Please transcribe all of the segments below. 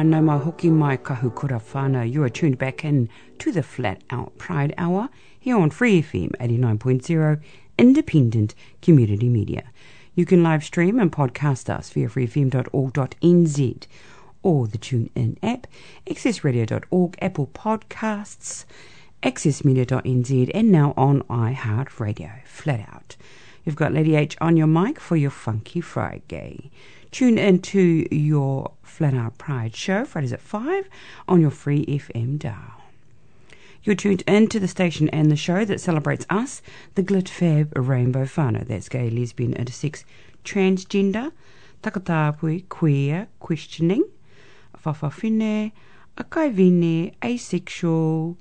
No ma hoki mai kahukura whānau. You are tuned back in to the Flat Out Pride Hour here on Free FM 89.0 independent community media. You can live stream and podcast us via freefm.org.nz or the Tune In app, accessradio.org, Apple Podcasts, accessmedia.nz, and now on iHeartRadio, flat out. You've got Lady H on your mic for your Funky Friday. Tune into your Flat Out Pride show, Fridays at 5, on your Free FM dial. You're tuned into the station and the show that celebrates us, the Glit Fab Rainbow Whānau. That's gay, lesbian, intersex, transgender, takatāpui, queer, questioning, whawhawhine, akaiwhine, asexual,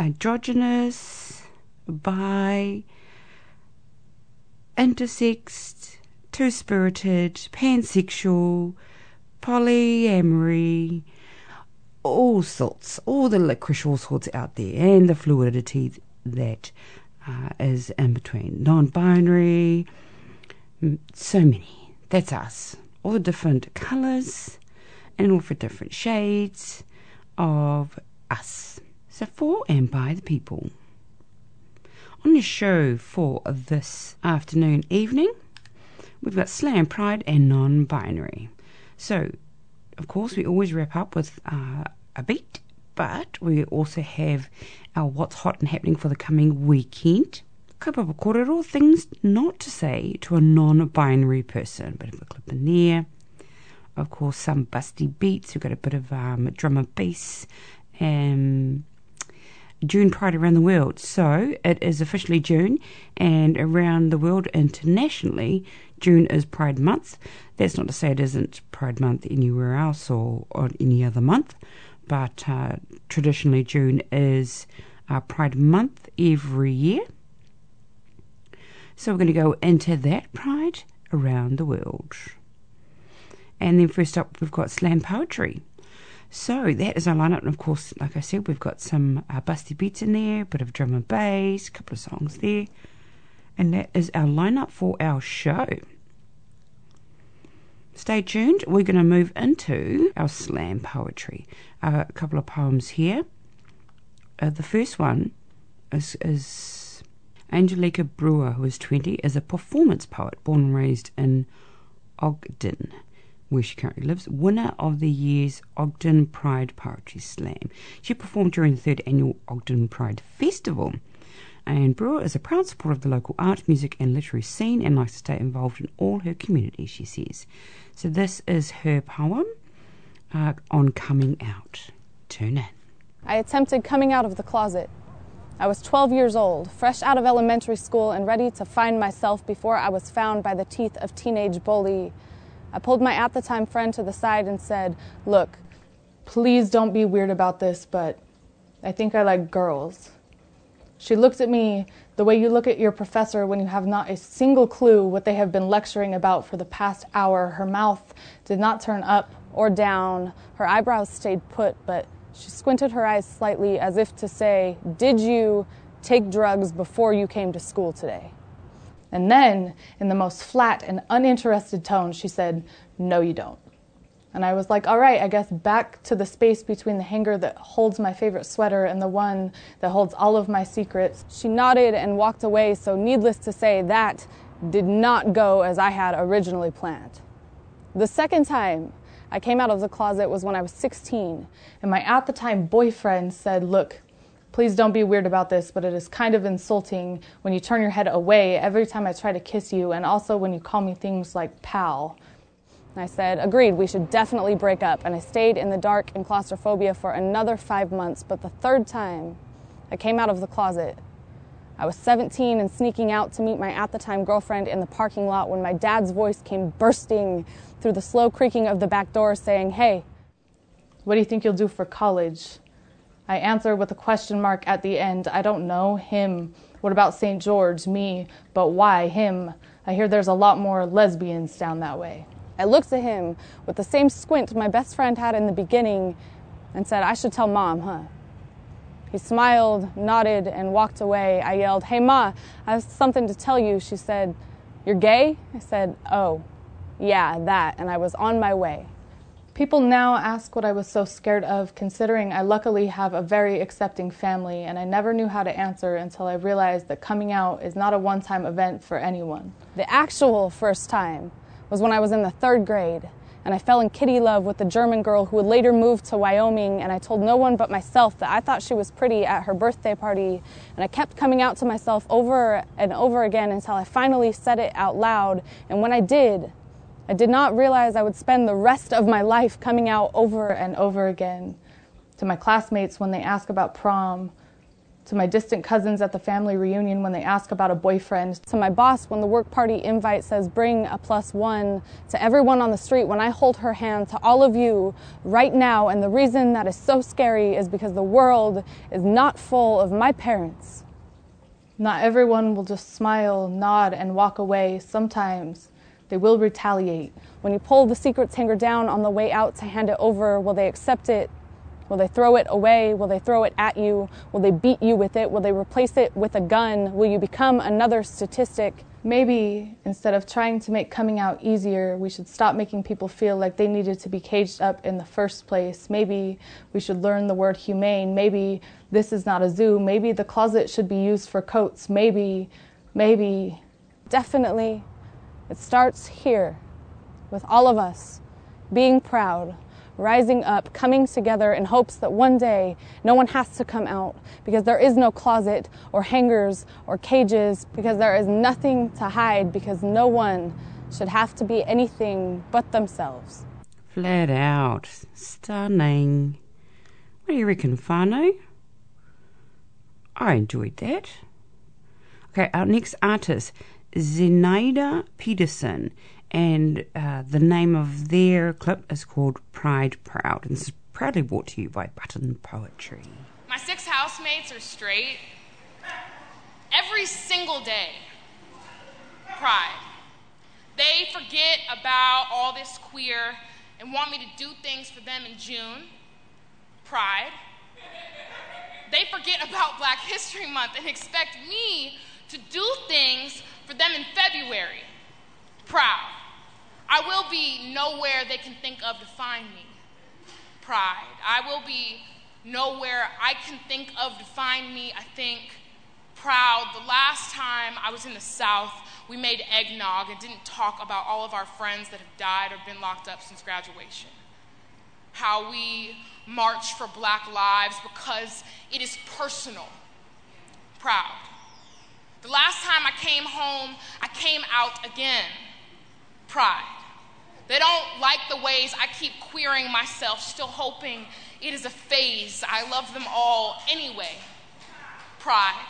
androgynous, bi, intersexed, two-spirited, pansexual, polyamory, all sorts, all the licorice, all sorts out there, and the fluidity that is in between. Non-binary, so many. That's us. All the different colours and all the different shades of us. So for and by the people. On the show for this afternoon, evening, we've got Slam, Pride and Non-Binary. So, of course, we always wrap up with a beat, but we also have our What's Hot and Happening for the coming weekend. Kaupapa Kōrero, things not to say to a non-binary person. Bit of a clip in there. Of course, some busty beats. We've got a bit of drum and bass. June Pride around the world. So it is officially June, and around the world internationally, June is Pride Month. That's not to say it isn't Pride Month anywhere else or any other month, but traditionally June is Pride Month every year. So we're going to go into that Pride around the world. And then first up, we've got Slam Poetry. So that is our lineup, and of course, like I said, we've got some busty beats in there, a bit of drum and bass, a couple of songs there, and that is our lineup for our show. Stay tuned, we're going to move into our Slam Poetry. A couple of poems here. The first one is Angelica Brewer, who is 20, is a performance poet, born and raised in Ogden, where she currently lives, winner of the year's Ogden Pride Poetry Slam. She performed during the 3rd annual Ogden Pride Festival. And Brewer is a proud supporter of the local art, music and literary scene and likes to stay involved in all her community, she says. So this is her poem on coming out. Tune in. I attempted coming out of the closet. I was 12 years old, fresh out of elementary school and ready to find myself before I was found by the teeth of teenage bully. I pulled my at-the-time friend to the side and said, "Look, please don't be weird about this, but I think I like girls." She looked at me the way you look at your professor when you have not a single clue what they have been lecturing about for the past hour. Her mouth did not turn up or down. Her eyebrows stayed put, but she squinted her eyes slightly as if to say, "Did you take drugs before you came to school today?" And then, in the most flat and uninterested tone, she said, "No, you don't." And I was like, all right, I guess back to the space between the hanger that holds my favorite sweater and the one that holds all of my secrets. She nodded and walked away, so needless to say, that did not go as I had originally planned. The second time I came out of the closet was when I was 16, and my at-the-time boyfriend said, "Look, please don't be weird about this, but it is kind of insulting when you turn your head away every time I try to kiss you, and also when you call me things like pal." And I said, "Agreed, we should definitely break up." And I stayed in the dark and claustrophobia for another 5 months, but the third time I came out of the closet. I was 17 and sneaking out to meet my at-the-time girlfriend in the parking lot when my dad's voice came bursting through the slow creaking of the back door saying, "Hey, what do you think you'll do for college?" I answered with a question mark at the end. "I don't know. Him. What about St. George? Me. But why him? I hear there's a lot more lesbians down that way." I looked at him with the same squint my best friend had in the beginning and said, "I should tell Mom, huh?" He smiled, nodded, and walked away. I yelled, "Hey, Ma, I have something to tell you." She said, "You're gay?" I said, "Oh, yeah, that," and I was on my way. People now ask what I was so scared of, considering I luckily have a very accepting family, and I never knew how to answer until I realized that coming out is not a one-time event for anyone. The actual first time was when I was in the 3rd grade, and I fell in kitty love with a German girl who would later move to Wyoming, and I told no one but myself that I thought she was pretty at her birthday party, and I kept coming out to myself over and over again until I finally said it out loud, and when I did not realize I would spend the rest of my life coming out over and over again. To my classmates when they ask about prom, to my distant cousins at the family reunion when they ask about a boyfriend, to my boss when the work party invite says bring a +1, to everyone on the street when I hold her hand, to all of you right now. And the reason that is so scary is because the world is not full of my parents. Not everyone will just smile, nod, and walk away. Sometimes they will retaliate. When you pull the secrets hanger down on the way out to hand it over, will they accept it? Will they throw it away? Will they throw it at you? Will they beat you with it? Will they replace it with a gun? Will you become another statistic? Maybe instead of trying to make coming out easier, we should stop making people feel like they needed to be caged up in the first place. Maybe we should learn the word humane. Maybe this is not a zoo. Maybe the closet should be used for coats. Maybe. Definitely. It starts here, with all of us being proud, rising up, coming together in hopes that one day no one has to come out, because there is no closet or hangers or cages, because there is nothing to hide, because no one should have to be anything but themselves. Flat out. Stunning. What do you reckon, Fano? I enjoyed that. Okay, our next artist, Zenaida Peterson, and the name of their clip is called Pride Proud, and this is proudly brought to you by Button Poetry. My 6 housemates are straight. Every single day, pride. They forget about all this queer and want me to do things for them in June. Pride. They forget about Black History Month and expect me to do things for them in February. Proud. I will be nowhere they can think of to find me. Pride. I will be nowhere I can think of to find me. I think proud. The last time I was in the South, we made eggnog and didn't talk about all of our friends that have died or been locked up since graduation. How we march for Black lives because it is personal. Proud. The last time I came home, I came out again. Pride. They don't like the ways I keep queering myself, still hoping it is a phase. I love them all anyway. Pride.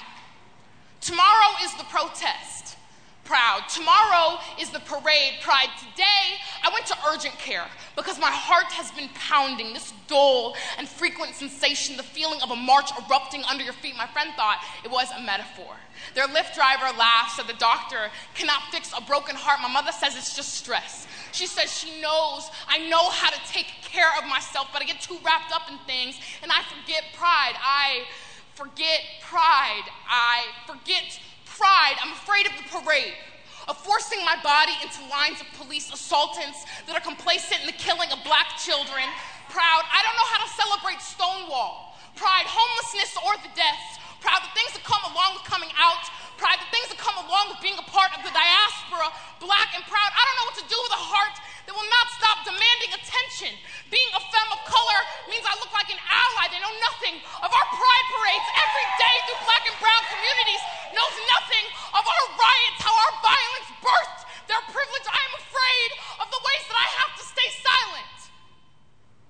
Tomorrow is the protest. Proud. Tomorrow is the parade. Pride. Today, I went to urgent care because my heart has been pounding, this dull and frequent sensation, the feeling of a march erupting under your feet. My friend thought it was a metaphor. Their Lyft driver laughed, said the doctor cannot fix a broken heart. My mother says it's just stress. She says she knows I know how to take care of myself, but I get too wrapped up in things, and I forget pride. I forget pride. I forget pride. I'm afraid of the parade, of forcing my body into lines of police assaultants that are complacent in the killing of Black children. Proud. I don't know how to celebrate Stonewall. Pride. Homelessness or the deaths. Proud. The things that come along with coming out. Pride. The things that come along with being a part of the diaspora. Black and proud. I don't know what to do with a heart that will not stop demanding attention. Being a femme of color means I look like an ally. They know nothing of our pride parades every day through Black and brown communities. Knows nothing of our riots, how our violence birthed their privilege. I am afraid of the ways that I have to stay silent.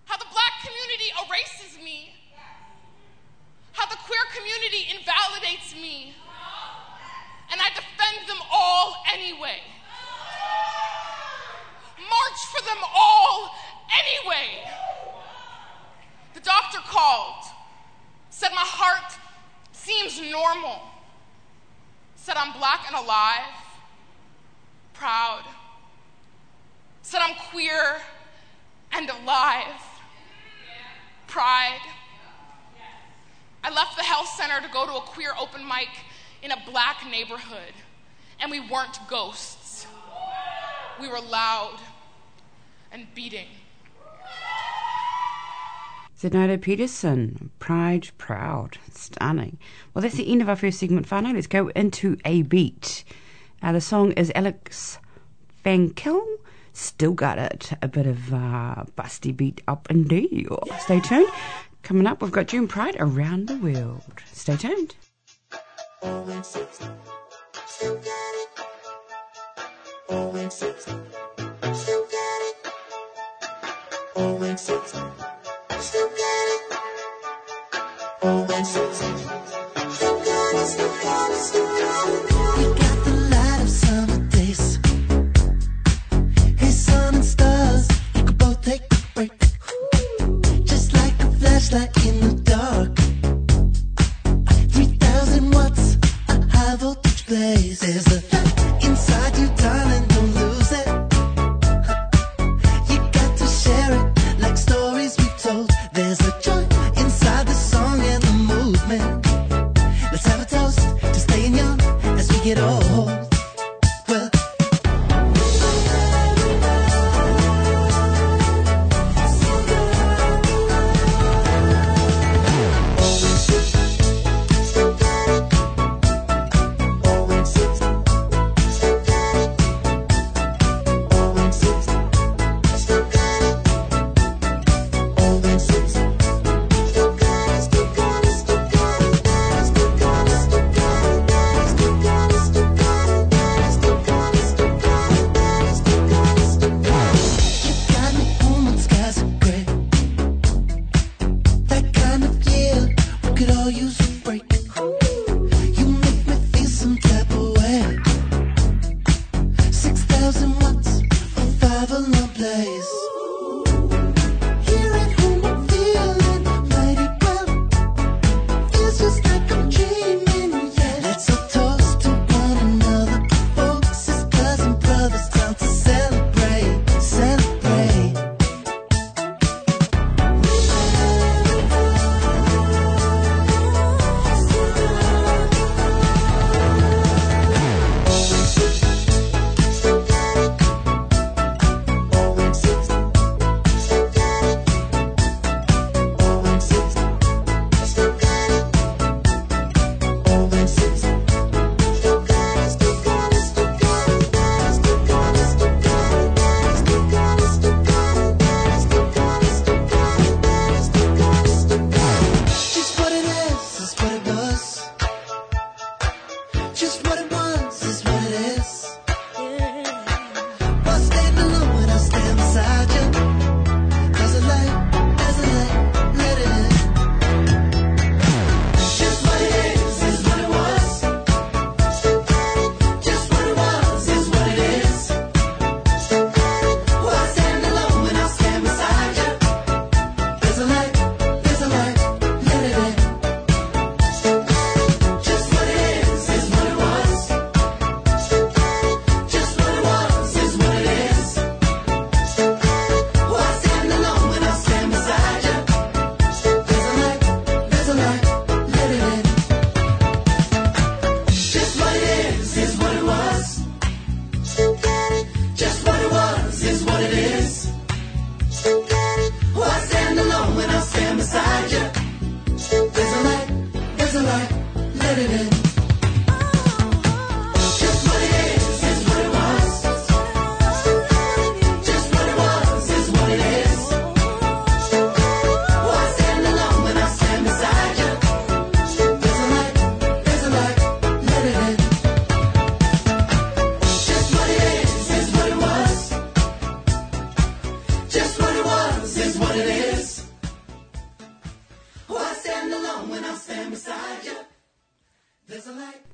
How the Black community erases me. How the queer community invalidates me. And I defend them all anyway. March for them all anyway. The doctor called, said my heart seems normal, said I'm Black and alive, proud, said I'm queer and alive, pride. I left the health center to go to a queer open mic in a Black neighborhood, and we weren't ghosts. We were loud and beating. Zenaida Peterson, Pride Proud. Stunning. Well, that's the end of our first segment, whānau. Let's go into a beat. The song is Alex Van Kylm. Still got it. A bit of busty beat up and deal. Stay tuned. Coming up, we've got June Pride around the world. Stay tuned. We got the light of summer days. Hey, sun and stars, you could both take a break. Ooh. Just like a flashlight in the dark. 3,000 watts, a high voltage blaze. There's a light inside you, darling, don't lose it. You got to share it, like stories we told. There's a joy inside the song and the movement. Let's have a toast to staying young as we get old.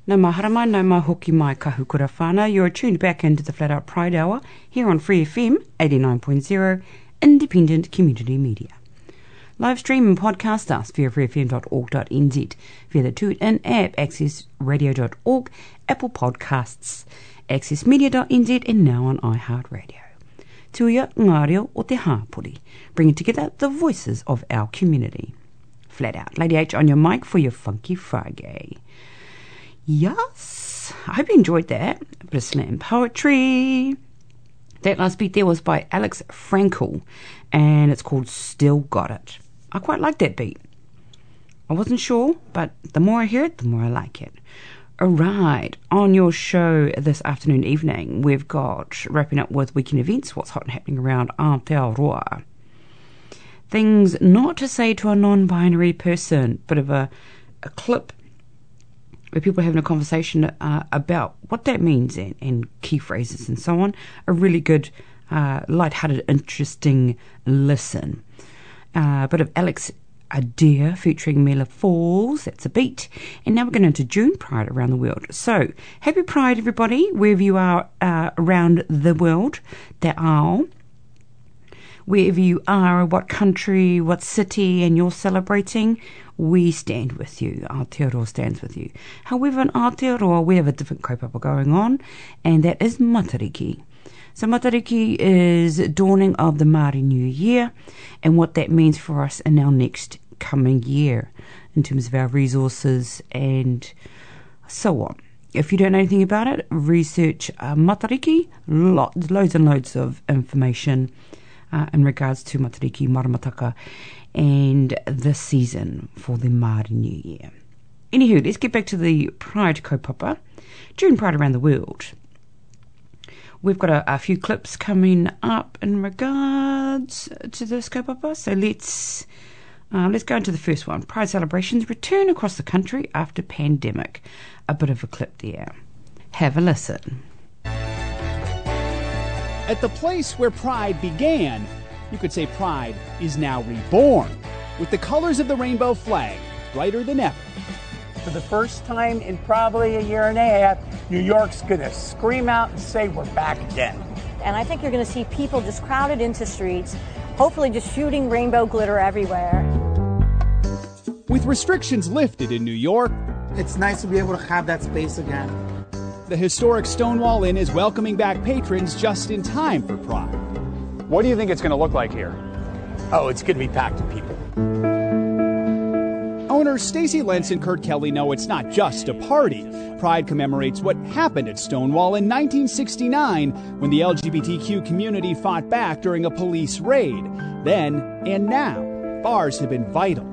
No maharama, no mahoki mai kahukura whānau. You're tuned back into the Flat Out Pride Hour here on Free FM 89.0, independent community media. Live stream and podcast us via freefm.org.nz, via the Tune In app, accessradio.org, Apple Podcasts, accessmedia.nz, and now on iHeartRadio. Tuia ngā reo o te hāpori, bringing together the voices of our community. Flat Out, Lady H on your mic for your funky Friday. Yes, I hope you enjoyed that. A bit of slam poetry. That last beat there was by Alex Frankel, and it's called Still Got It. I quite like that beat. I wasn't sure, but the more I hear it, the more I like it. All right, on your show this afternoon, evening, we've got wrapping up with weekend events, what's hot and happening around Aotearoa. Things not to say to a non-binary person, bit of a clip where people are having a conversation about what that means and key phrases and so on. A really good, light-hearted, interesting listen. A bit of Alex Adair featuring Mila Falls. That's a beat. And now we're going into June Pride around the world. So happy Pride, everybody, wherever you are around the world. Te ao. Wherever you are, what country, what city, and you're celebrating, we stand with you. Aotearoa stands with you. However, in Aotearoa, we have a different kaupapa going on, and that is Matariki. So Matariki is dawning of the Māori New Year, and what that means for us in our next coming year, in terms of our resources and so on. If you don't know anything about it, research Matariki. Loads and loads of information in regards to Matariki, Maramataka, and the season for the Māori New Year. Anywho, let's get back to the Pride kaupapa, June Pride around the world. We've got a few clips coming up in regards to this kaupapa, so let's go into the first one. Pride celebrations return across the country after pandemic. A bit of a clip there. Have a listen. At the place where Pride began, you could say Pride is now reborn, with the colors of the rainbow flag brighter than ever. For the first time in probably a year and a half, New York's going to scream out and say we're back again. And I think you're going to see people just crowded into streets, hopefully just shooting rainbow glitter everywhere. With restrictions lifted in New York, it's nice to be able to have that space again. The historic Stonewall Inn is welcoming back patrons just in time for Pride. What do you think it's going to look like here? Oh, it's going to be packed with people. Owners Stacy Lentz and Kurt Kelly know it's not just a party. Pride commemorates what happened at Stonewall in 1969 when the LGBTQ community fought back during a police raid. Then and now, bars have been vital.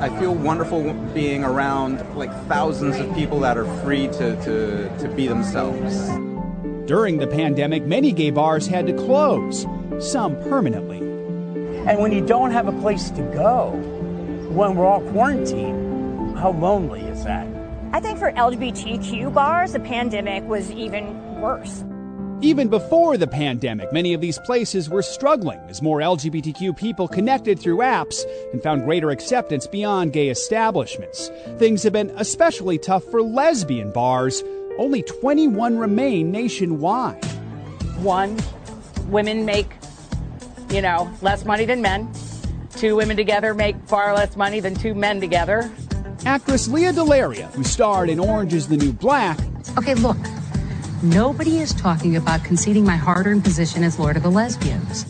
I feel wonderful being around like thousands of people that are free to be themselves. During the pandemic, many gay bars had to close, some permanently. And when you don't have a place to go, when we're all quarantined, how lonely is that? I think for LGBTQ bars, the pandemic was even worse. Even before the pandemic, many of these places were struggling as more LGBTQ people connected through apps and found greater acceptance beyond gay establishments. Things have been especially tough for lesbian bars. Only 21 remain nationwide. One, women make, less money than men. Two women together make far less money than two men together. Actress Leah Delaria, who starred in Orange is the New Black. Okay, look. Nobody is talking about conceding my hard-earned position as Lord of the Lesbians.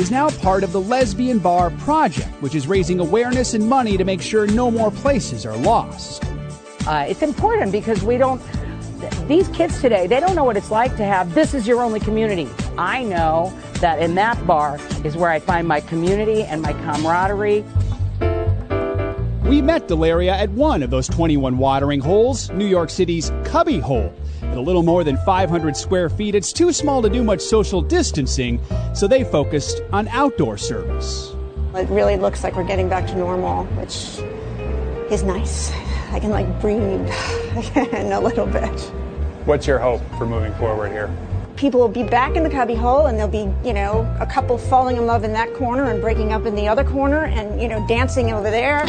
Is now part of the Lesbian Bar Project, which is raising awareness and money to make sure no more places are lost. It's important because these kids today, they don't know what it's like to have, this is your only community. I know that in that bar is where I find my community and my camaraderie. We met Delaria at one of those 21 watering holes, New York City's Cubby Hole. At a little more than 500 square feet, it's too small to do much social distancing, so they focused on outdoor service. It really looks like we're getting back to normal, which is nice. I can, breathe again a little bit. What's your hope for moving forward here? People will be back in the Cubby Hole, and there'll be, a couple falling in love in that corner and breaking up in the other corner and, dancing over there.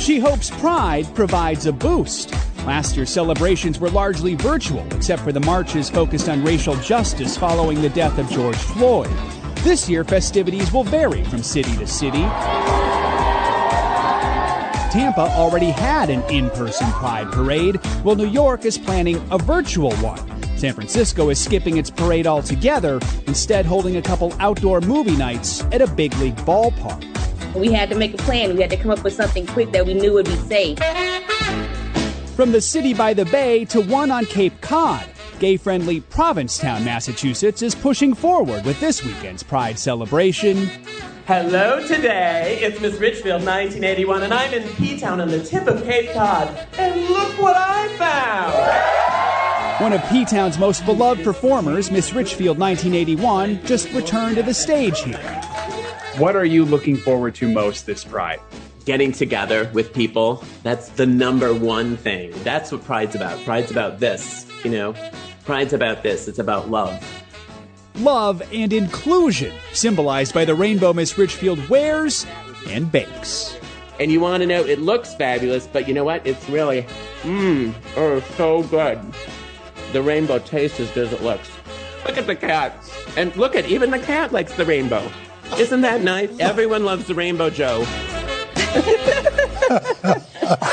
She hopes Pride provides a boost. Last year's celebrations were largely virtual, except for the marches focused on racial justice following the death of George Floyd. This year, festivities will vary from city to city. Tampa already had an in-person Pride parade, while New York is planning a virtual one. San Francisco is skipping its parade altogether, instead holding a couple outdoor movie nights at a big league ballpark. We had to make a plan. We had to come up with something quick that we knew would be safe. From the city by the bay to one on Cape Cod, gay-friendly Provincetown, Massachusetts is pushing forward with this weekend's Pride celebration. Hello today, it's Miss Richfield 1981 and I'm in P-Town on the tip of Cape Cod and look what I found! One of P-Town's most beloved performers, Miss Richfield 1981, just returned to the stage here. What are you looking forward to most this Pride? Getting together with people, that's the number one thing. That's what Pride's about. Pride's about this, you know. Pride's about this. It's about love. Love and inclusion, symbolized by the rainbow Miss Richfield wears and bakes. And you want to know, it looks fabulous, but you know what? It's really, oh, so good. The rainbow tastes as good as it looks. Look at the cat. And look at, even the cat likes the rainbow. Isn't that nice? Everyone loves the rainbow, Joe.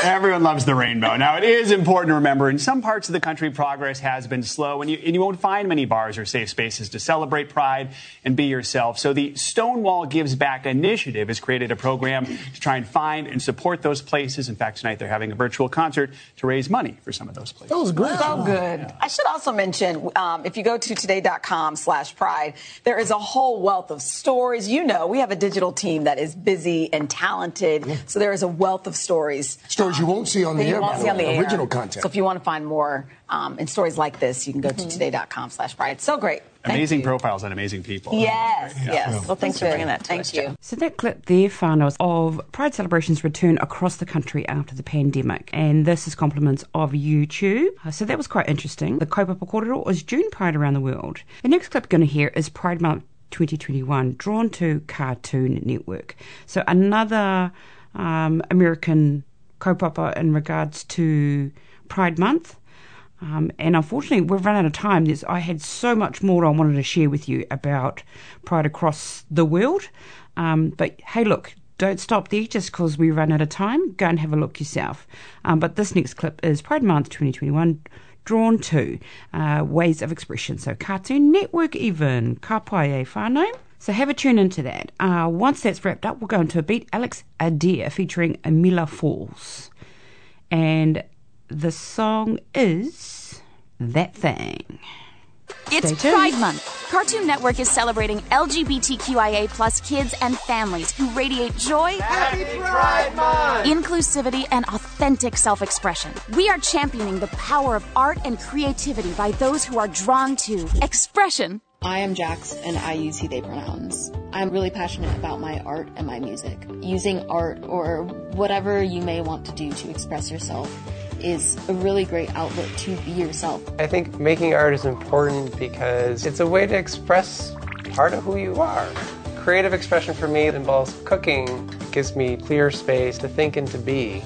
Everyone loves the rainbow. Now, it is important to remember, in some parts of the country, progress has been slow, and you won't find many bars or safe spaces to celebrate Pride and be yourself. So the Stonewall Gives Back initiative has created a program to try and find and support those places. In fact, tonight they're having a virtual concert to raise money for some of those places. That was great. So good. Yeah. I should also mention, if you go to today.com/Pride, there is a whole wealth of stories. You know, we have a digital team that is busy and talented, so there is a wealth of stories. Stories you won't see on the air, original content. So if you want to find more in stories like this, you can go to today.com/Pride. So great. Amazing profiles and amazing people. Yes, yes. Well, thanks for bringing that to us. Thank you. So that clip there, whānaus, of Pride celebrations return across the country after the pandemic. And this is compliments of YouTube. So that was quite interesting. The Kaupapa Kōrero is June Pride around the world. The next clip you're going to hear is Pride Month 2021, drawn to Cartoon Network. So another American kaupapa in regards to Pride Month. And unfortunately, we've run out of time. I had so much more I wanted to share with you about Pride across the world. But hey, look, don't stop there just because we run out of time. Go and have a look yourself. But this next clip is Pride Month 2021, drawn to ways of expression. So Cartoon Network even. Ka pai e whānau. So have a tune into that. Once that's wrapped up, we'll go into a beat. Alex Adair featuring Mila Falls. And the song is That Thing. It's Pride Month. Cartoon Network is celebrating LGBTQIA plus kids and families who radiate joy, Happy Pride Month, inclusivity, and authentic self-expression. We are championing the power of art and creativity by those who are drawn to expression. I am Jax, and I use he, they pronouns. I'm really passionate about my art and my music. Using art or whatever you may want to do to express yourself is a really great outlet to be yourself. I think making art is important because it's a way to express part of who you are. Creative expression for me involves cooking. It gives me clear space to think and to be.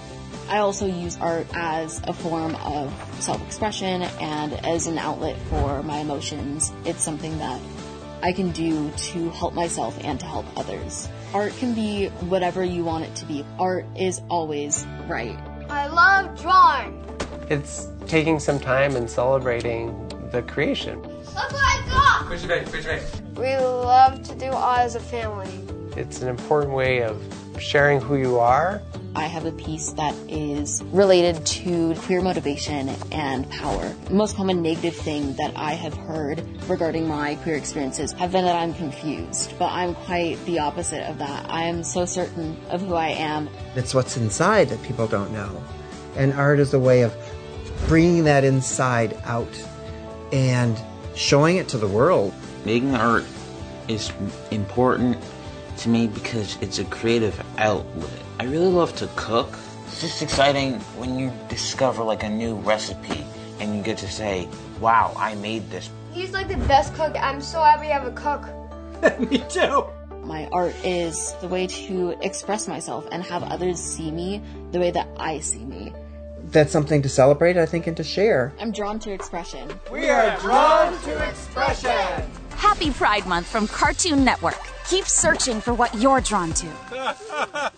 I also use art as a form of self-expression and as an outlet for my emotions. It's something that I can do to help myself and to help others. Art can be whatever you want it to be. Art is always right. I love drawing. It's taking some time and celebrating the creation. Look what I got! Push your face. We love to do art as a family. It's an important way of sharing who you are. I have a piece that is related to queer motivation and power. The most common negative thing that I have heard regarding my queer experiences have been that I'm confused, but I'm quite the opposite of that. I am so certain of who I am. It's what's inside that people don't know. And art is a way of bringing that inside out and showing it to the world. Making art is important to me because it's a creative outlet. I really love to cook. It's just exciting when you discover like a new recipe and you get to say, wow, I made this. He's like the best cook. I'm so happy I have a cook. Me too. My art is the way to express myself and have others see me the way that I see me. That's something to celebrate, I think, and to share. I'm drawn to expression. We are drawn to expression. Happy Pride Month from Cartoon Network. Keep searching for what you're drawn to.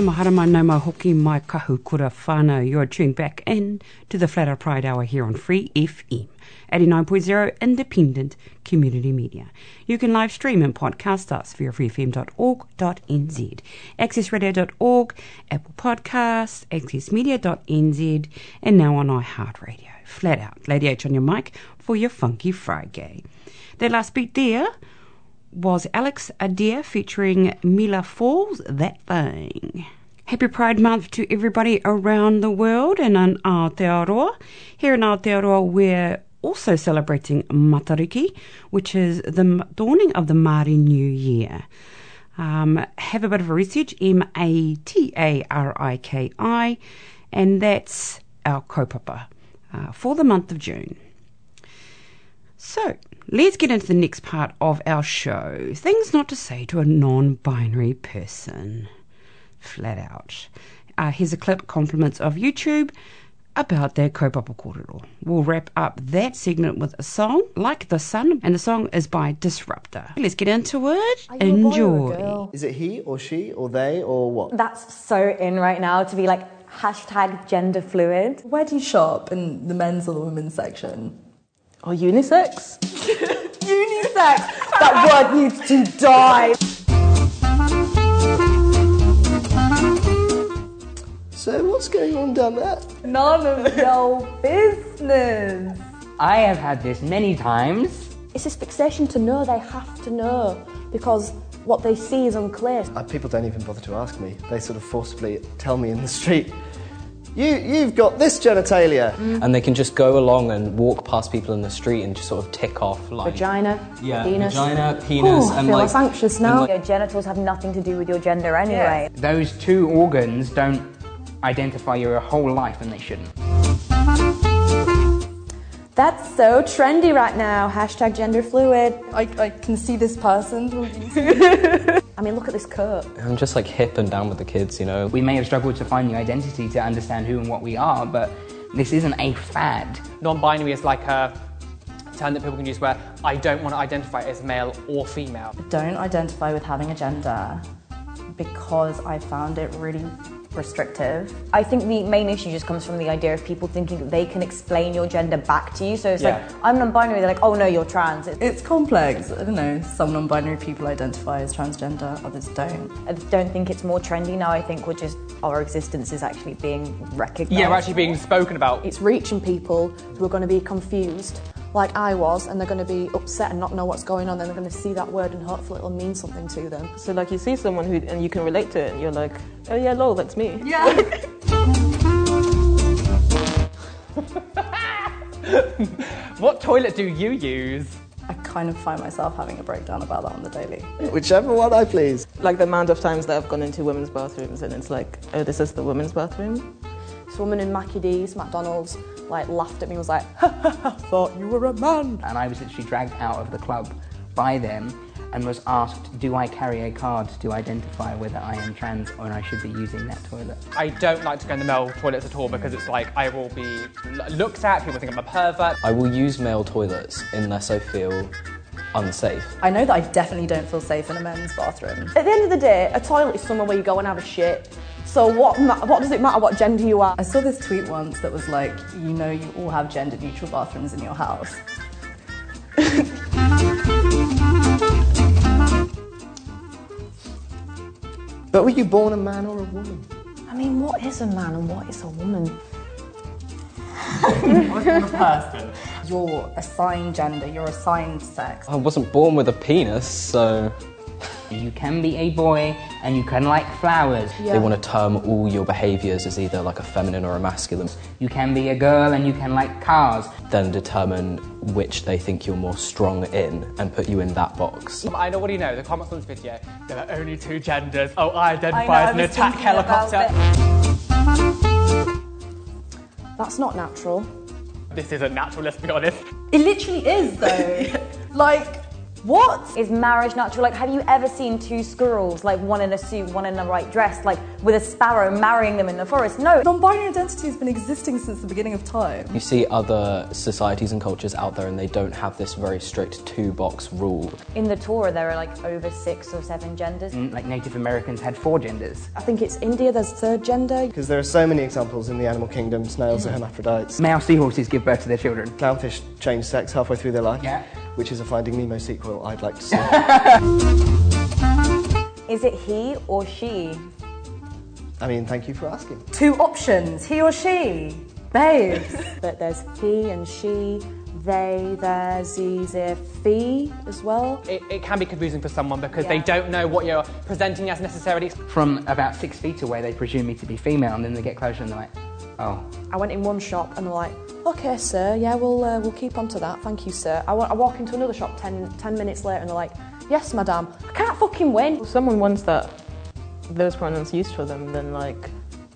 Tēnā maharama nau mau hoki mai kahu kura whānau. You're tuned back in to the Flat Out Pride Hour here on Free FM, 89.0 independent community media. You can live stream and podcast us via freefm.org.nz, accessradio.org, Apple Podcasts, accessmedia.nz, and now on iHeartRadio. Flat Out, Lady H on your mic for your funky Friday. That last beat there was Alex Adair featuring Mila Falls, That Thing. Happy Pride Month to everybody around the world and in Aotearoa. Here in Aotearoa, we're also celebrating Matariki, which is the dawning of the Māori New Year. Have a bit of a research, M-A-T-A-R-I-K-I, and that's our kaupapa for the month of June. So, let's get into the next part of our show. Things not to say to a non-binary person. Flat out. Here's a clip, compliments of YouTube, about their kaupapa kōrero. We'll wrap up that segment with a song, Like the Sun, and the song is by Disruptor. Let's get into it. Enjoy. Is it he or she or they or what? That's so in right now to be like hashtag gender fluid. Where do you shop, in the men's or the women's section? Or unisex? Unisex! That word needs to die! So what's going on down there? None of your business! I have had this many times. It's this fixation to know they have to know because what they see is unclear. People don't even bother to ask me. They sort of forcibly tell me in the street, You've got this genitalia. Mm. And they can just go along and walk past people in the street and just sort of tick off like... Vagina, yeah, penis. Vagina, penis. Ooh, and I feel less anxious now. Your genitals have nothing to do with your gender anyway. Yeah. Those two organs don't identify your whole life and they shouldn't. That's so trendy right now. Hashtag gender fluid. I can see this person. I mean, look at this Kurt. I'm just like hip and down with the kids, you know. We may have struggled to find the identity to understand who and what we are, but this isn't a fad. Non-binary is like a term that people can use where I don't want to identify as male or female. I don't identify with having a gender because I found it really restrictive. I think the main issue just comes from the idea of people thinking that they can explain your gender back to you. So it's like, I'm non-binary, they're like, oh no, you're trans. It's complex. I don't know, some non-binary people identify as transgender, others don't. I don't think it's more trendy now. I think we're just, our existence is actually being recognised. Yeah, we're actually being spoken about. It's reaching people who are going to be confused, like I was, and they're going to be upset and not know what's going on. Then they're going to see that word and hopefully it'll mean something to them. So like you see someone who and you can relate to it and you're like, oh yeah, lol, that's me. Yeah. What toilet do you use? I kind of find myself having a breakdown about that on the daily. Whichever one I please. Like the amount of times that I've gone into women's bathrooms and it's like, oh, this is the women's bathroom. This woman in Mackie D's, McDonald's, like laughed at me, was like, ha ha ha, thought you were a man. And I was literally dragged out of the club by them and was asked, do I carry a card to identify whether I am trans or I should be using that toilet? I don't like to go in the male toilets at all because it's like I will be looked at, people think I'm a pervert. I will use male toilets unless I feel unsafe. I know that I definitely don't feel safe in a men's bathroom. At the end of the day, a toilet is somewhere where you go and have a shit. So what does it matter what gender you are? I saw this tweet once that was like, you know you all have gender-neutral bathrooms in your house. But were you born a man or a woman? I mean, what is a man and what is a woman? What kind of person? You're assigned gender, you're assigned sex. I wasn't born with a penis, so... You can be a boy and you can like flowers. Yeah. They want to term all your behaviours as either like a feminine or a masculine. You can be a girl and you can like cars. Then determine which they think you're more strong in and put you in that box. I know, what do you know? The comments on this video, there are only two genders. Oh, I identify as an attack helicopter. That's not natural. This isn't natural, let's be honest. It literally is though. Like... What? Is marriage natural? Like, have you ever seen two squirrels, like one in a suit, one in the right dress, like with a sparrow marrying them in the forest? No. Non-binary identity has been existing since the beginning of time. You see other societies and cultures out there and they don't have this very strict two-box rule. In the Torah, there are like over 6 or 7 genders. Like Native Americans had 4 genders. I think it's India, there's 3rd gender. Because there are so many examples in the animal kingdom, snails are hermaphrodites. Male seahorses give birth to their children. Clownfish change sex halfway through their life. Yeah. Which is a Finding Nemo sequel I'd like to see. Is it he or she? I mean, thank you for asking. 2 options, he or she, babes. But there's he and she, they, their, ze, ze, fee as well. It can be confusing for someone because they don't know what you're presenting as necessarily. From about 6 feet away, they presume me to be female and then they get closer and they're like, oh. I went in one shop and they're like, okay, sir, yeah, we'll keep on to that, thank you, sir. I walk into another shop 10 minutes later and they're like, yes, madame, I can't fucking win. Well, someone wants that, those pronouns used for them, then, like,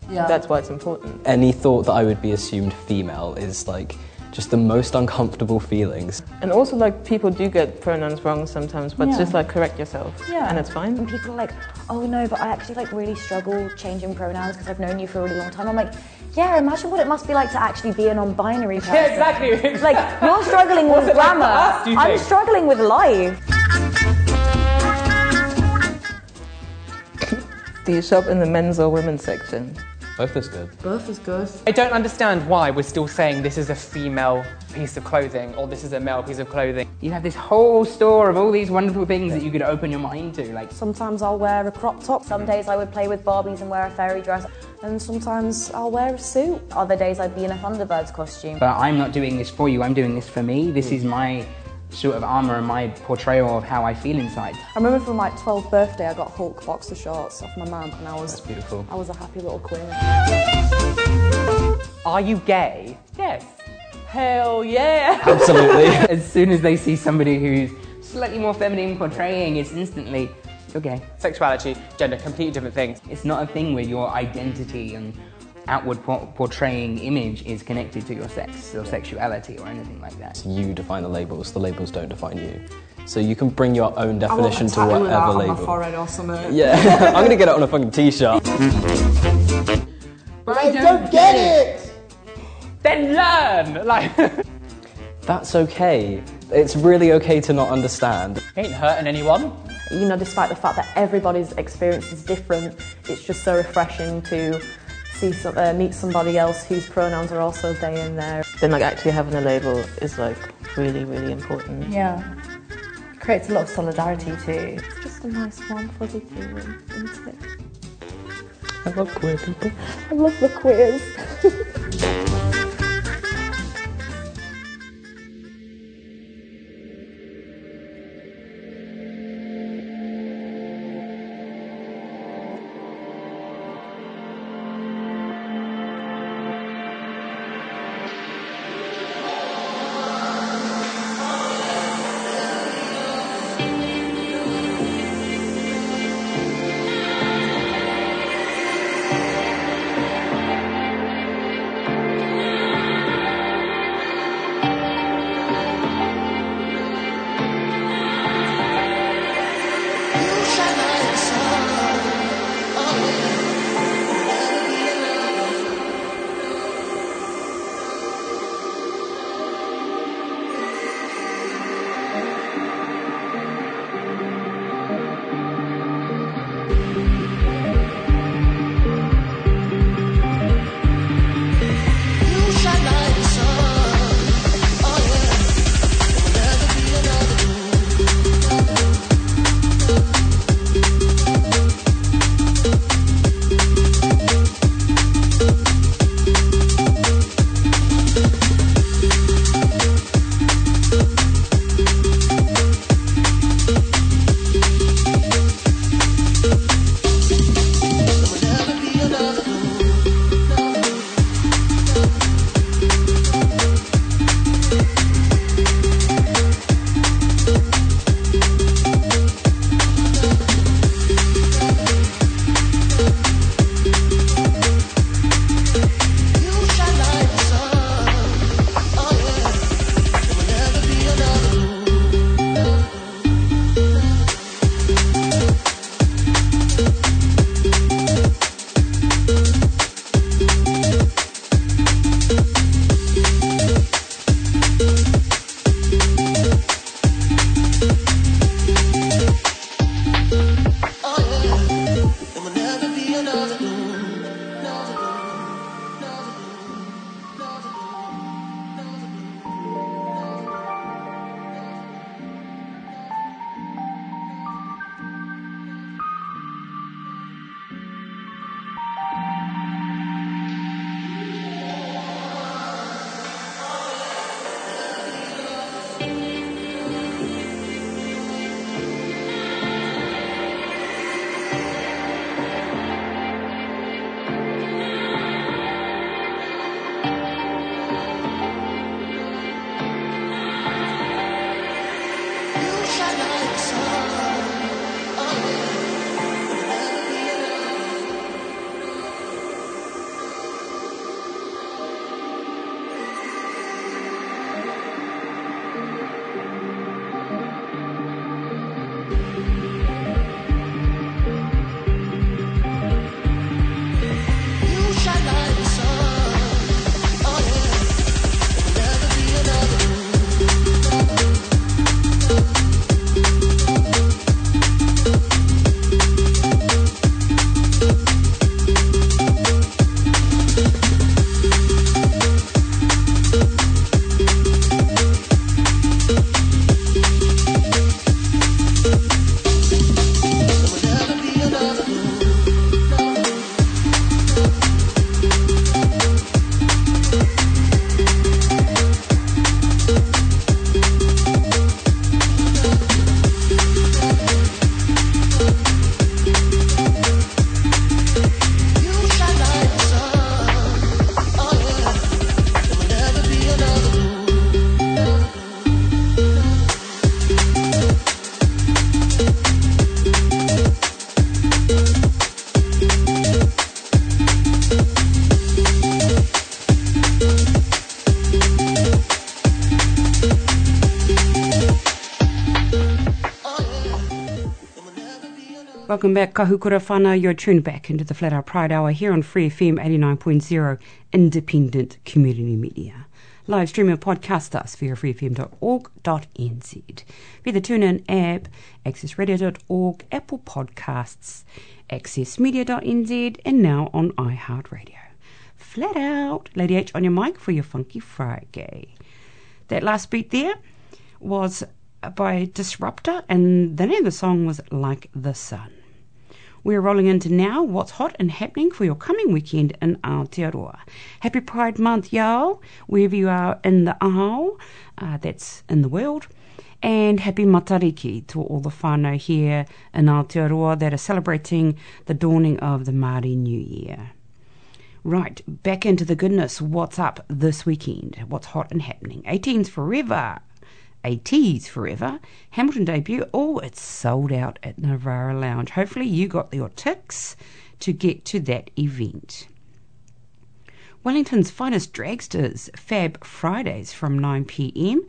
that's why it's important. Any thought that I would be assumed female is, like, just the most uncomfortable feelings. And also, like, people do get pronouns wrong sometimes, but just, like, correct yourself, and it's fine. And people are like, oh, no, but I actually, like, really struggle changing pronouns because I've known you for a really long time. I'm like, yeah, imagine what it must be like to actually be a non-binary person. Yeah, exactly. Like, you're struggling with grammar. Like us, I'm struggling with life. Do you shop in the men's or women's section? Both is good. Both is good. I don't understand why we're still saying this is a female piece of clothing or this is a male piece of clothing. You have this whole store of all these wonderful things that you could open your mind to. Like, sometimes I'll wear a crop top. Some days I would play with Barbies and wear a fairy dress. And sometimes I'll wear a suit. Other days I'd be in a Thunderbirds costume. But I'm not doing this for you, I'm doing this for me. This is my sort of armour and my portrayal of how I feel inside. I remember from my 12th birthday I got Hulk boxer shorts off my mum and That's beautiful. I was a happy little queen. Are you gay? Yes. Hell yeah. Absolutely. As soon as they see somebody who's slightly more feminine portraying, it's instantly, you're gay. Sexuality, gender, completely different things. It's not a thing where your identity and outward portraying image is connected to your sex or sexuality or anything like that. So you define the labels don't define you. So you can bring your own definition to whatever label. I want a tattoo on my forehead or something. Yeah, I'm gonna get it on a fucking t-shirt. But I don't get it! Then learn! Like, that's okay. It's really okay to not understand. Ain't hurting anyone. You know, despite the fact that everybody's experience is different, it's just so refreshing to meet somebody else whose pronouns are also they and their. Then, like, actually having a label is, like, really, really important. Yeah. It creates a lot of solidarity too. It's just a nice, warm, fuzzy feeling, isn't it? I love queer people. I love the queers. Welcome back, kahukura whānau. You're tuned back into the Flat Out Pride Hour here on Free FM 89.0, independent community media. Live stream and podcast us via freefm.org.nz, via the Tune In app, accessradio.org, Apple Podcasts, accessmedia.nz, and now on iHeartRadio. Flat Out, Lady H on your mic for your Funky Friday. That last beat there was by Disruptor, and the name of the song was Like the Sun. We're rolling into now what's hot and happening for your coming weekend in Aotearoa. Happy Pride Month, y'all, wherever you are in the ao, that's in the world, and happy Matariki to all the whānau here in Aotearoa that are celebrating the dawning of the Māori New Year. Right, back into the goodness. What's up this weekend? What's hot and happening? 18's Forever. AT's Forever, Hamilton debut. Oh, it's sold out at Navarra Lounge. Hopefully you got your tickets to get to that event. Wellington's Finest Dragsters, Fab Fridays from 9pm.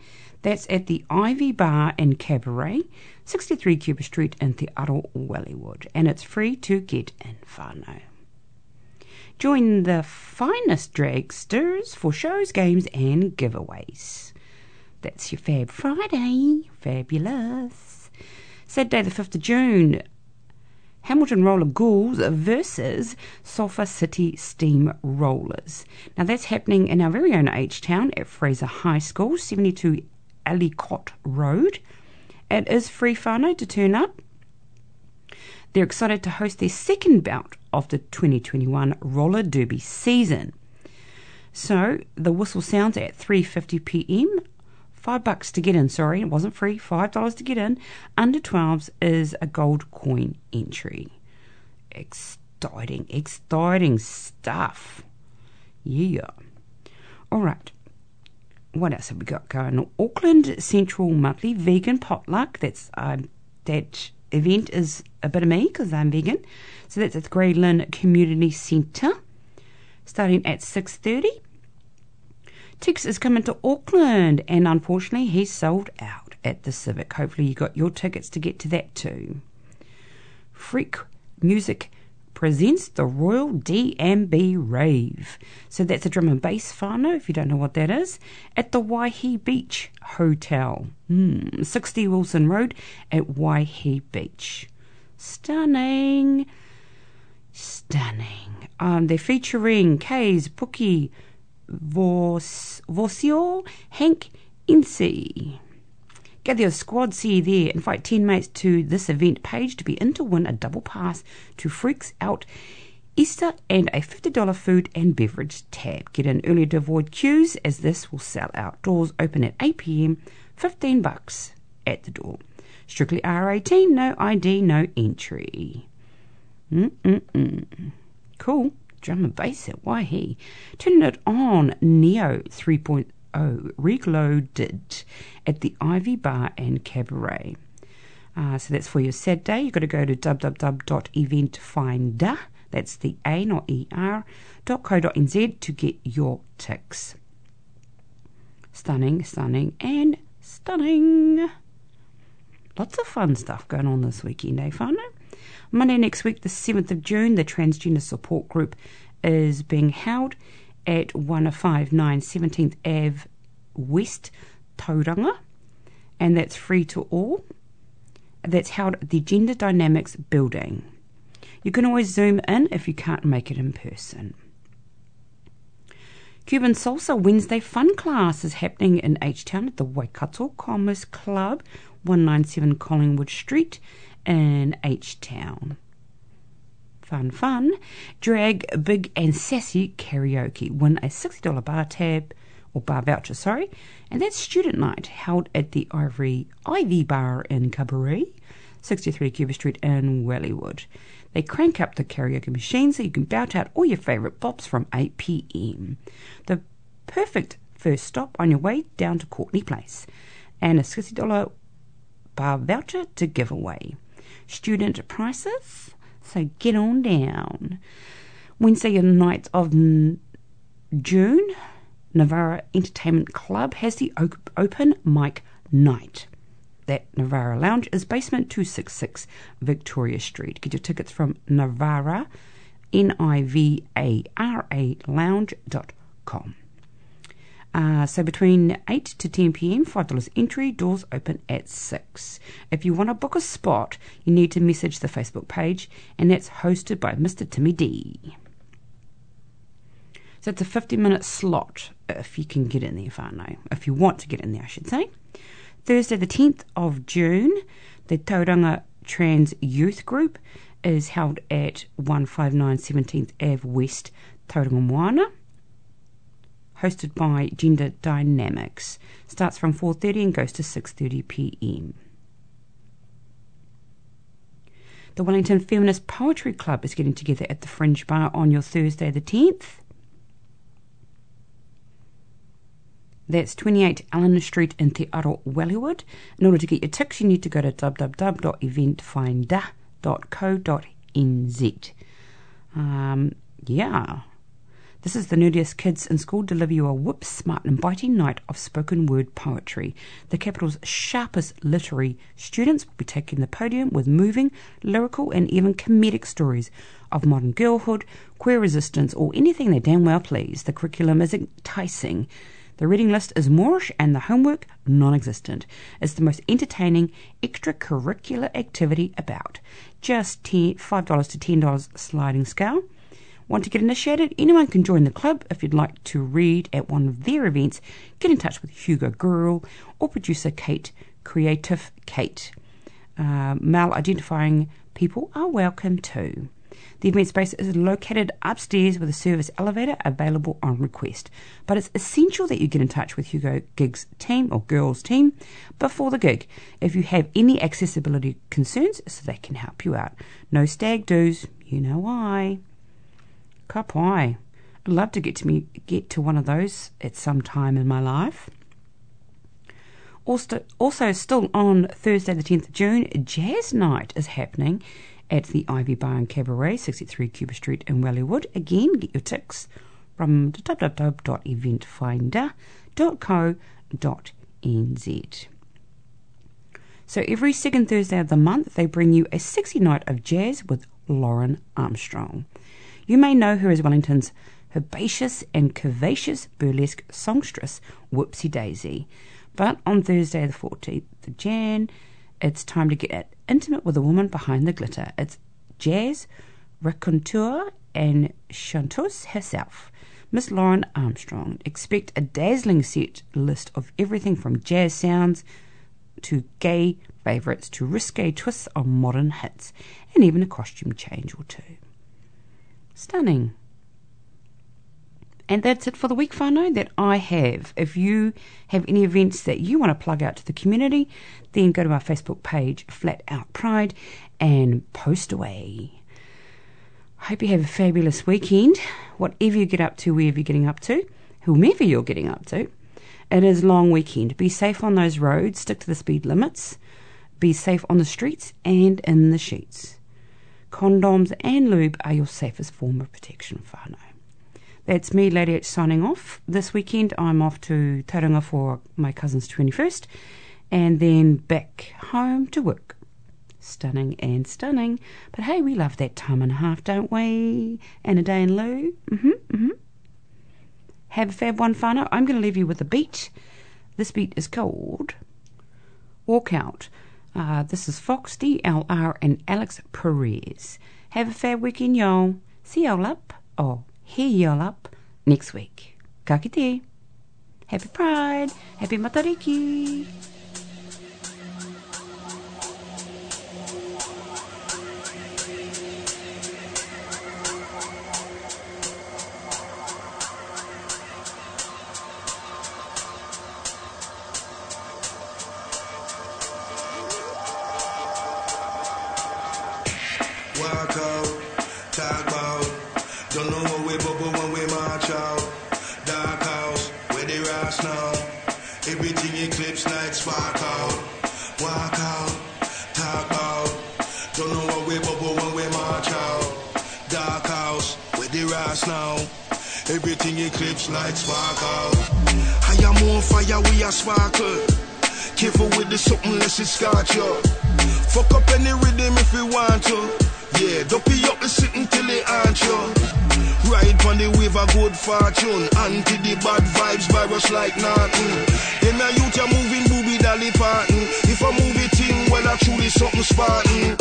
That's at the Ivy Bar and Cabaret, 63 Cuba Street in Te Aro, Wellywood. And it's free to get in whānau. Join the Finest Dragsters for shows, games and giveaways. That's your Fab Friday. Fabulous. Saturday the 5th of June, Hamilton Roller Ghouls versus Sulphur City Steam Rollers. Now that's happening in our very own H-Town at Fraser High School, 72 Ellicott Road. It is free whānau to turn up. They're excited to host their second bout of the 2021 Roller Derby season. So the whistle sounds at 3:50pm. $5 to get in, sorry, it wasn't free, $5 to get in. Under 12s is a gold coin entry. Exciting, exciting stuff. Yeah. All right. What else have we got going on? Auckland Central Monthly Vegan Potluck. That's that event is a bit of me because I'm vegan. So that's at the Lynn community center, starting at 6:30. Tix is coming to Auckland, and unfortunately he's sold out at the Civic. Hopefully you got your tickets to get to that too. Freak Music presents the Royal D&B Rave. So that's a drum and bass whānau, if you don't know what that is, at the Waihi Beach Hotel, 60 Wilson Road at Waihi Beach. Stunning. Stunning. They're featuring Kays, Pookie, Vosio, Hank, Incy. Gather your squad, see you there. Invite 10 mates to this event page to be in to win a double pass to Freaks Out Easter and a $50 food and beverage tab. Get in early to avoid queues, as this will sell out. Doors open at 8pm, $15 at the door. Strictly R18, no ID, no entry. Cool. Drum and bass at Waihi. Turning it on, Neo 3.0 Reloaded at the Ivy Bar and Cabaret. So that's for your Saturday. You've got to go to www.eventfinder, that's the A, not E-R, .co.nz to get your ticks. Stunning, stunning, and stunning. Lots of fun stuff going on this weekend, eh, whānau? Monday next week, the 7th of June, the Transgender Support Group is being held at 1059 17th Ave West, Tauranga, and that's free to all. That's held at the Gender Dynamics building. You can always Zoom in if you can't make it in person. Cuban Salsa Wednesday Fun Class is happening in H-Town at the Waikato Commerce Club, 197 Collingwood Street, in H-Town. Fun, fun. Drag Big and Sassy Karaoke. Win a $60 bar tab, or bar voucher, sorry. And that's student night held at the Ivy Bar and Cabaret, 63 Cuba Street in Wellywood. They crank up the karaoke machine so you can belt out all your favourite bops from 8pm. The perfect first stop on your way down to Courtney Place. And a $60 bar voucher to give away. Student prices, so get on down. Wednesday the 9th of June, Navarra Entertainment Club has the open mic night. That Navarra Lounge is basement 266 Victoria Street. Get your tickets from Navarra, N-I-V-A-R-A lounge.com. So between 8 to 10 p.m., $5 entry, doors open at 6. If you want to book a spot, you need to message the Facebook page, and that's hosted by Mr. Timmy D. So it's a 50-minute slot if you can get in there, whānau. If you want to get in there, I should say. Thursday the 10th of June, the Tauranga Trans Youth Group is held at 159 17th Ave West, Tauranga Moana. Hosted by Gender Dynamics. Starts from 4:30 and goes to 6:30 p.m. The Wellington Feminist Poetry Club is getting together at the Fringe Bar on your Thursday the 10th. That's 28 Allen Street in Te Aro, Wellywood. In order to get your tickets, you need to go to www.eventfinder.co.nz. This is the nerdiest kids in school deliver you a whip, smart and biting night of spoken word poetry. The capital's sharpest literary students will be taking the podium with moving, lyrical and even comedic stories of modern girlhood, queer resistance or anything they damn well please. The curriculum is enticing. The reading list is moorish and the homework non-existent. It's the most entertaining extracurricular activity about. Just $5 to $10 sliding scale. Want to get initiated? Anyone can join the club. If you'd like to read at one of their events, get in touch with Hugo Gurl or producer Kate, Creative Kate. Male identifying people are welcome too. The event space is located upstairs with a service elevator available on request. But it's essential that you get in touch with Hugo Gig's team or girls team before the gig if you have any accessibility concerns so they can help you out. No stag do's, you know why. Kapai. I'd love to get to one of those at some time in my life. Also still on Thursday the 10th of June, Jazz Night is happening at the Ivy Bar and Cabaret, 63 Cuba Street in Wellywood. Again, get your tickets from www.eventfinder.co.nz. So every second Thursday of the month, they bring you a sexy night of jazz with Lauren Armstrong. You may know her as Wellington's herbaceous and curvaceous burlesque songstress, Whoopsie Daisy. But on Thursday the 14th of Jan, it's time to get intimate with a woman behind the glitter. It's jazz raconteur and chanteuse herself, Miss Lauren Armstrong. Expect a dazzling set list of everything from jazz sounds to gay favourites to risque twists on modern hits, and even a costume change or two. Stunning. And that's it for the week, whānau, that I have. If you have any events that you want to plug out to the community, then go to our Facebook page, Flat Out Pride, and post away. I hope you have a fabulous weekend, whatever you get up to, wherever you're getting up to, whomever you're getting up to. It is a long weekend. Be safe on those roads, stick to the speed limits, be safe on the streets and in the sheets. Condoms and lube are your safest form of protection, whānau. That's me, Lady H, signing off. This weekend I'm off to Tauranga for my cousin's 21st and then back home to work. Stunning and stunning. But hey, we love that time and a half, don't we? And a day in lieu. Have a fab one, whānau. I'm going to leave you with a beat. This beat is called Walk Out. This is Fox, DLR, and Alex Perez. Have a fair weekend, y'all. See y'all up, or hear y'all up, next week. Ka kite. Happy Pride. Happy Matariki. Everything eclipse like sparkle. I am on fire, we are sparkle. Careful with the something unless it scarred you. Fuck up any rhythm if you want to. Yeah, don't be up and sit until they aren't you. Ride on the wave of good fortune. Anti the bad vibes virus like nothing. Then I youth are moving booby dolly parting. If I move a thing, well I truly something Spartan.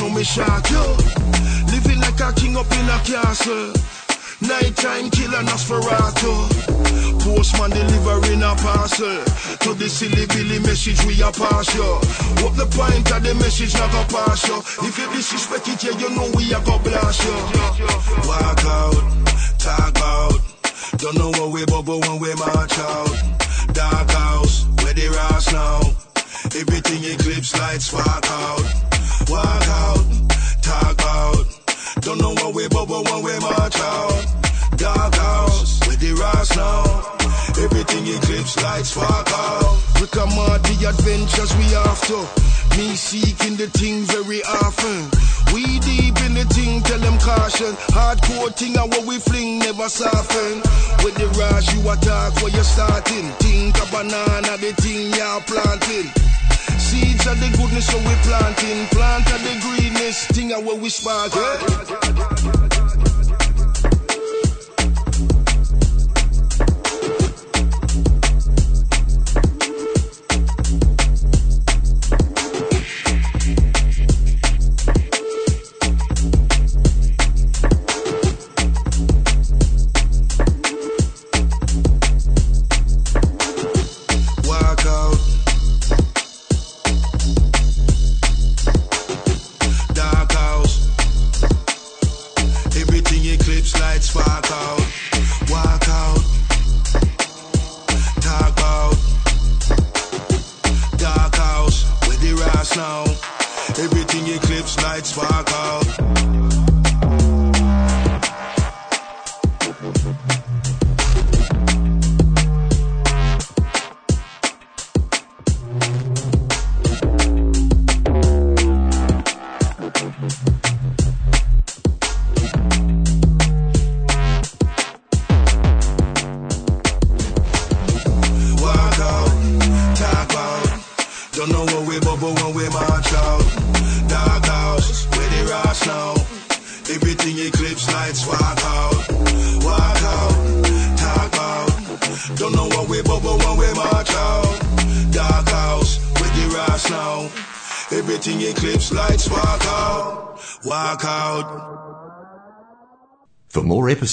No me shock you. Living like a king up in a castle. Nighttime killer Nosferatu. Postman delivering a parcel. To the silly billy message we a pass you. What the point of the message not a pass you. If you disrespect it yeah, you know we a go blast you. Walk out, talk out. Don't know what we bubble when we march out. Dark house, where they rise now. Everything eclipse lights spark out. Walk out, talk out. Don't know what we but one way march out. Dark house with the rise now. Everything eclipse lights walk out. Look at more the adventures we after. Me seeking the thing very often. We deep in the thing, tell them caution. Hardcore thing and what we fling never soften. With the rush you attack for your starting. Think a banana the thing you're planting. Seeds of the goodness so we planting. Plant of the greenness, thing of where we spark. For more